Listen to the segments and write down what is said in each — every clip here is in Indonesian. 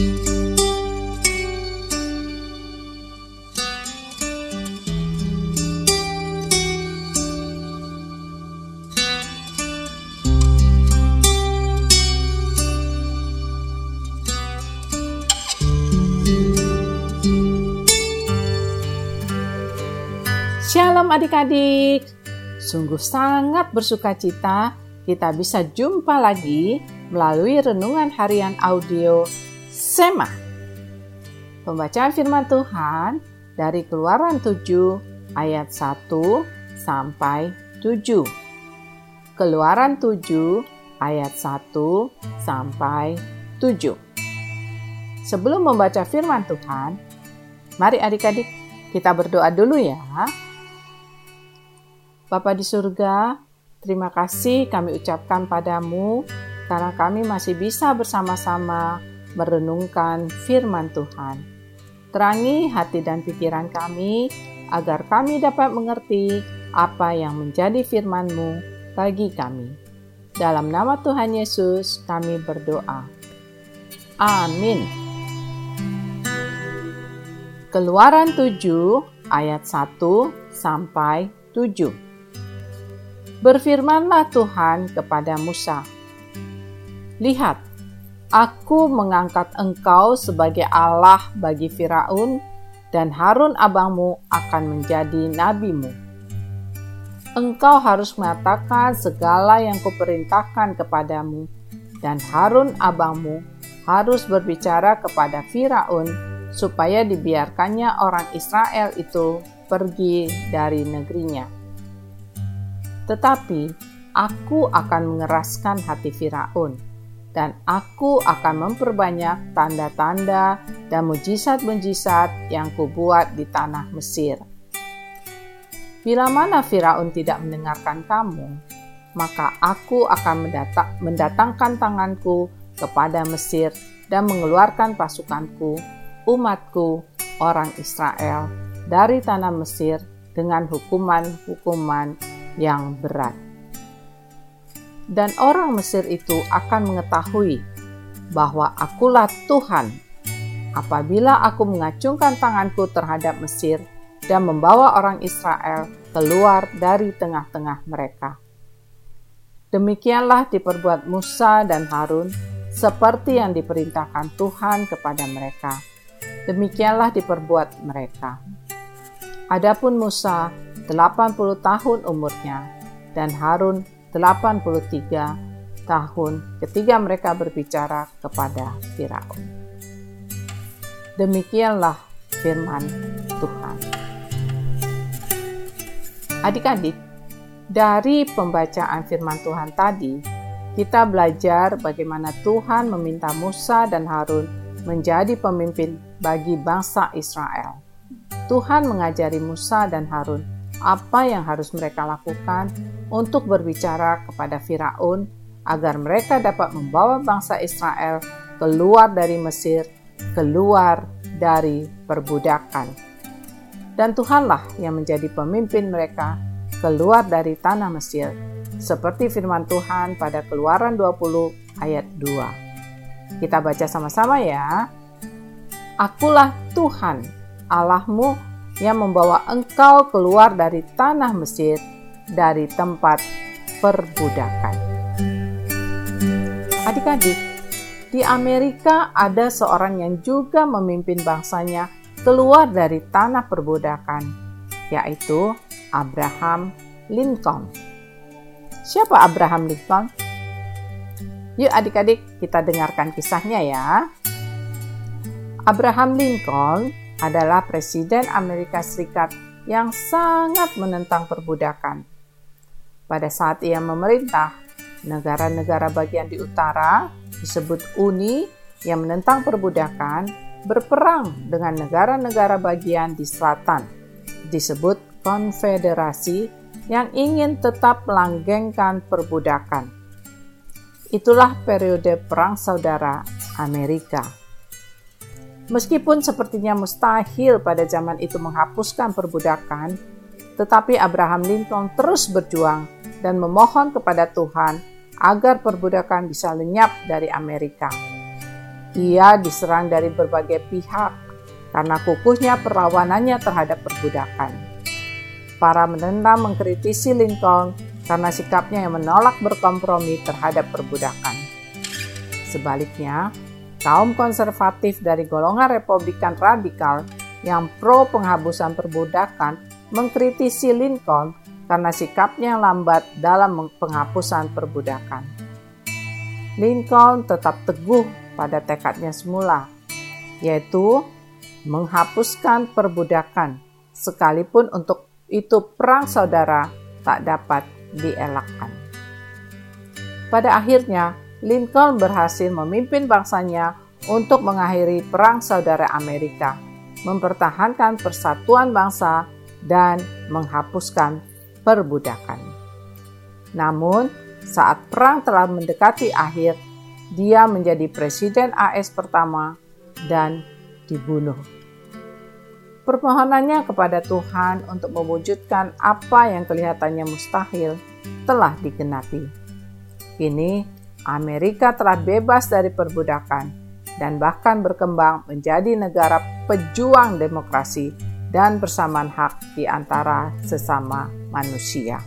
Shalom adik-adik, sungguh sangat bersuka cita kita bisa jumpa lagi melalui Renungan Harian Audio Sema. Pembacaan firman Tuhan dari Keluaran 7 ayat 1 sampai 7. Keluaran 7 ayat 1 sampai 7. Sebelum membaca firman Tuhan, mari adik-adik kita berdoa dulu ya. Bapa di surga, terima kasih kami ucapkan padamu karena kami masih bisa bersama-sama merenungkan firman Tuhan. Terangi hati dan pikiran kami agar kami dapat mengerti apa yang menjadi firman-Mu bagi kami. Dalam nama Tuhan Yesus kami berdoa. Amin. Keluaran 7 ayat 1 sampai 7. Berfirmanlah Tuhan kepada Musa, "Lihat, aku mengangkat engkau sebagai Allah bagi Firaun, dan Harun abangmu akan menjadi nabimu. Engkau harus mengatakan segala yang kuperintahkan kepadamu, dan Harun abangmu harus berbicara kepada Firaun supaya dibiarkannya orang Israel itu pergi dari negerinya. Tetapi aku akan mengeraskan hati Firaun, dan aku akan memperbanyak tanda-tanda dan mujizat-mujizat yang kubuat di tanah Mesir. Bila mana Firaun tidak mendengarkan kamu, maka aku akan mendatangkan tanganku kepada Mesir dan mengeluarkan pasukanku, umatku, orang Israel, dari tanah Mesir dengan hukuman-hukuman yang berat. Dan orang Mesir itu akan mengetahui bahwa akulah Tuhan apabila aku mengacungkan tanganku terhadap Mesir dan membawa orang Israel keluar dari tengah-tengah mereka. Demikianlah diperbuat Musa dan Harun seperti yang diperintahkan Tuhan kepada mereka. Demikianlah diperbuat mereka. Adapun Musa 80 tahun umurnya, dan Harun 83 tahun ketika mereka berbicara kepada Firaun." Demikianlah firman Tuhan. Adik-adik, dari pembacaan firman Tuhan tadi, kita belajar bagaimana Tuhan meminta Musa dan Harun menjadi pemimpin bagi bangsa Israel. Tuhan mengajari Musa dan Harun apa yang harus mereka lakukan untuk berbicara kepada Firaun agar mereka dapat membawa bangsa Israel keluar dari Mesir, keluar dari perbudakan. Dan Tuhanlah yang menjadi pemimpin mereka keluar dari tanah Mesir, seperti firman Tuhan pada Keluaran 20 ayat 2. Kita baca sama-sama ya. "Akulah Tuhan Allahmu yang membawa engkau keluar dari tanah Mesir, dari tempat perbudakan." Adik-adik, di Amerika ada seorang yang juga memimpin bangsanya keluar dari tanah perbudakan, yaitu Abraham Lincoln. Siapa Abraham Lincoln? Yuk adik-adik kita dengarkan kisahnya ya. Abraham Lincoln adalah Presiden Amerika Serikat yang sangat menentang perbudakan. Pada saat ia memerintah, negara-negara bagian di utara, disebut Uni, yang menentang perbudakan, berperang dengan negara-negara bagian di selatan, disebut Konfederasi, yang ingin tetap melanggengkan perbudakan. Itulah periode Perang Saudara Amerika. Meskipun sepertinya mustahil pada zaman itu menghapuskan perbudakan, tetapi Abraham Lincoln terus berjuang dan memohon kepada Tuhan agar perbudakan bisa lenyap dari Amerika. Dia diserang dari berbagai pihak karena kukuhnya perlawanannya terhadap perbudakan. Para penentang mengkritisi Lincoln karena sikapnya yang menolak berkompromi terhadap perbudakan. Sebaliknya, kaum konservatif dari golongan Republikan radikal yang pro penghapusan perbudakan mengkritisi Lincoln karena sikapnya yang lambat dalam penghapusan perbudakan. Lincoln tetap teguh pada tekadnya semula, yaitu menghapuskan perbudakan, sekalipun untuk itu perang saudara tak dapat dielakkan. Pada akhirnya, Lincoln berhasil memimpin bangsanya untuk mengakhiri perang saudara Amerika, mempertahankan persatuan bangsa, dan menghapuskan perbudakan. Namun, saat perang telah mendekati akhir, dia menjadi presiden AS pertama dan dibunuh. Permohonannya kepada Tuhan untuk mewujudkan apa yang kelihatannya mustahil telah digenapi. Kini Amerika telah bebas dari perbudakan dan bahkan berkembang menjadi negara pejuang demokrasi dan persamaan hak di antara sesama manusia.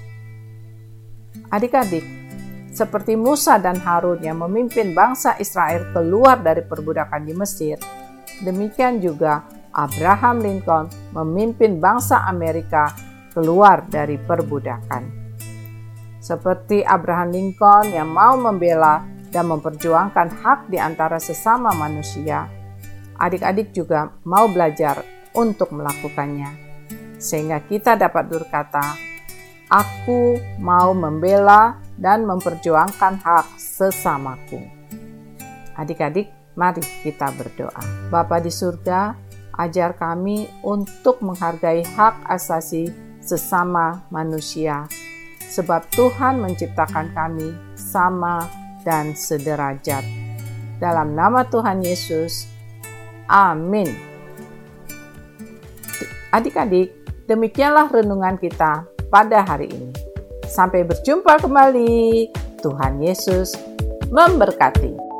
Adik-adik, seperti Musa dan Harun yang memimpin bangsa Israel keluar dari perbudakan di Mesir, demikian juga Abraham Lincoln memimpin bangsa Amerika keluar dari perbudakan. Seperti Abraham Lincoln yang mau membela dan memperjuangkan hak di antara sesama manusia, adik-adik juga mau belajar untuk melakukannya. Sehingga kita dapat berkata, "Aku mau membela dan memperjuangkan hak sesamaku." Adik-adik, mari kita berdoa. Bapa di surga, ajar kami untuk menghargai hak asasi sesama manusia, sebab Tuhan menciptakan kami sama dan sederajat. Dalam nama Tuhan Yesus, amin. Adik-adik, demikianlah renungan kita pada hari ini. Sampai berjumpa kembali. Tuhan Yesus memberkati.